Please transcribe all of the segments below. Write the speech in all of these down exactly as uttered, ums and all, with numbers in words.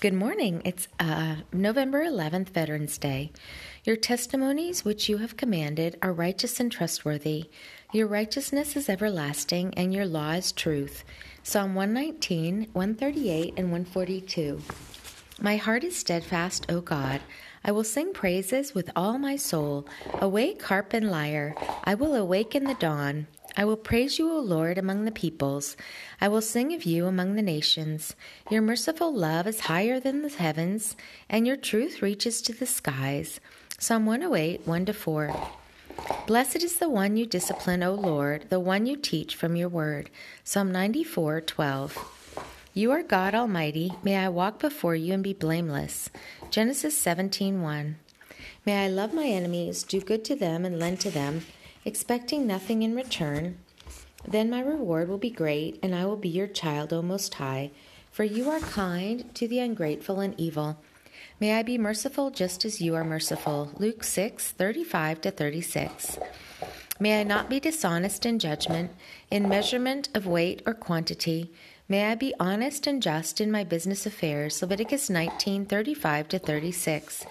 Good morning. It's uh, November eleventh, Veterans Day. Your testimonies which you have commanded are righteous and trustworthy. Your righteousness is everlasting, and your law is truth. Psalm one nineteen, one thirty-eight, and one forty-two. My heart is steadfast, O God. I will sing praises with all my soul. Awake, harp and lyre. I will awaken the dawn. I will praise you, O Lord, among the peoples. I will sing of you among the nations. Your merciful love is higher than the heavens, and your truth reaches to the skies. Psalm one oh eight, one to four. Blessed is the one you discipline, O Lord, the one you teach from your word. Psalm ninety-four, twelve. You are God Almighty. May I walk before you and be blameless. Genesis seventeen, one. May I love my enemies, do good to them, and lend to them, expecting nothing in return. Then my reward will be great, and I will be your child, O Most High, for you are kind to the ungrateful and evil. May I be merciful just as you are merciful. Luke six, thirty-five to thirty-six. May I not be dishonest in judgment, in measurement of weight or quantity. May I be honest and just in my business affairs. Leviticus nineteen, thirty-five to thirty-six.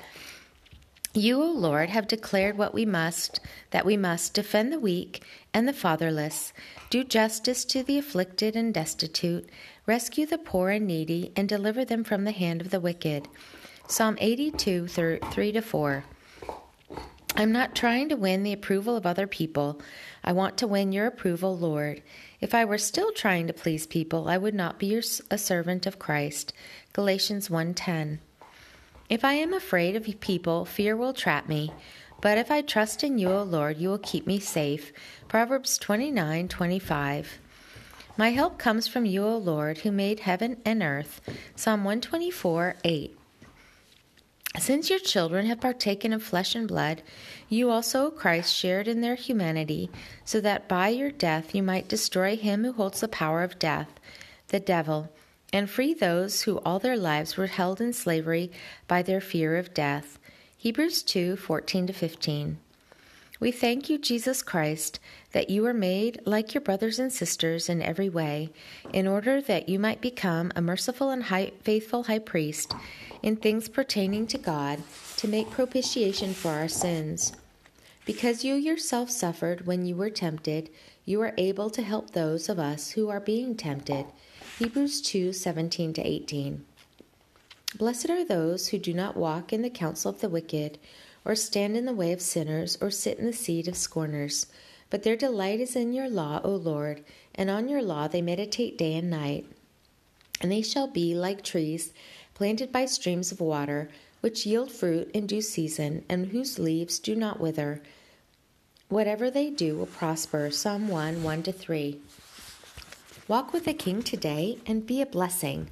You, O Lord, have declared what we must, that we must defend the weak and the fatherless, do justice to the afflicted and destitute, rescue the poor and needy, and deliver them from the hand of the wicked. Psalm eighty-two, three to four. I'm not trying to win the approval of other people. I want to win your approval, Lord. If I were still trying to please people, I would not be your, a servant of Christ. Galatians one ten. If I am afraid of people, fear will trap me. But if I trust in you, O Lord, you will keep me safe. Proverbs twenty-nine twenty-five. My help comes from you, O Lord, who made heaven and earth. Psalm one twenty-four eight. Since your children have partaken of flesh and blood, you also, O Christ, shared in their humanity, so that by your death you might destroy him who holds the power of death, the devil, and free those who all their lives were held in slavery by their fear of death. Hebrews two, fourteen to fifteen. We thank you, Jesus Christ, that you were made like your brothers and sisters in every way, in order that you might become a merciful and high, faithful high priest in things pertaining to God, to make propitiation for our sins. Because you yourself suffered when you were tempted, you are able to help those of us who are being tempted. Hebrews two, seventeen to eighteen. Blessed are those who do not walk in the counsel of the wicked, or stand in the way of sinners, or sit in the seat of scorners. But their delight is in your law, O Lord, and on your law they meditate day and night. And they shall be like trees planted by streams of water, which yield fruit in due season, and whose leaves do not wither. Whatever they do will prosper. Psalm one, one to three. Walk with the King today and be a blessing.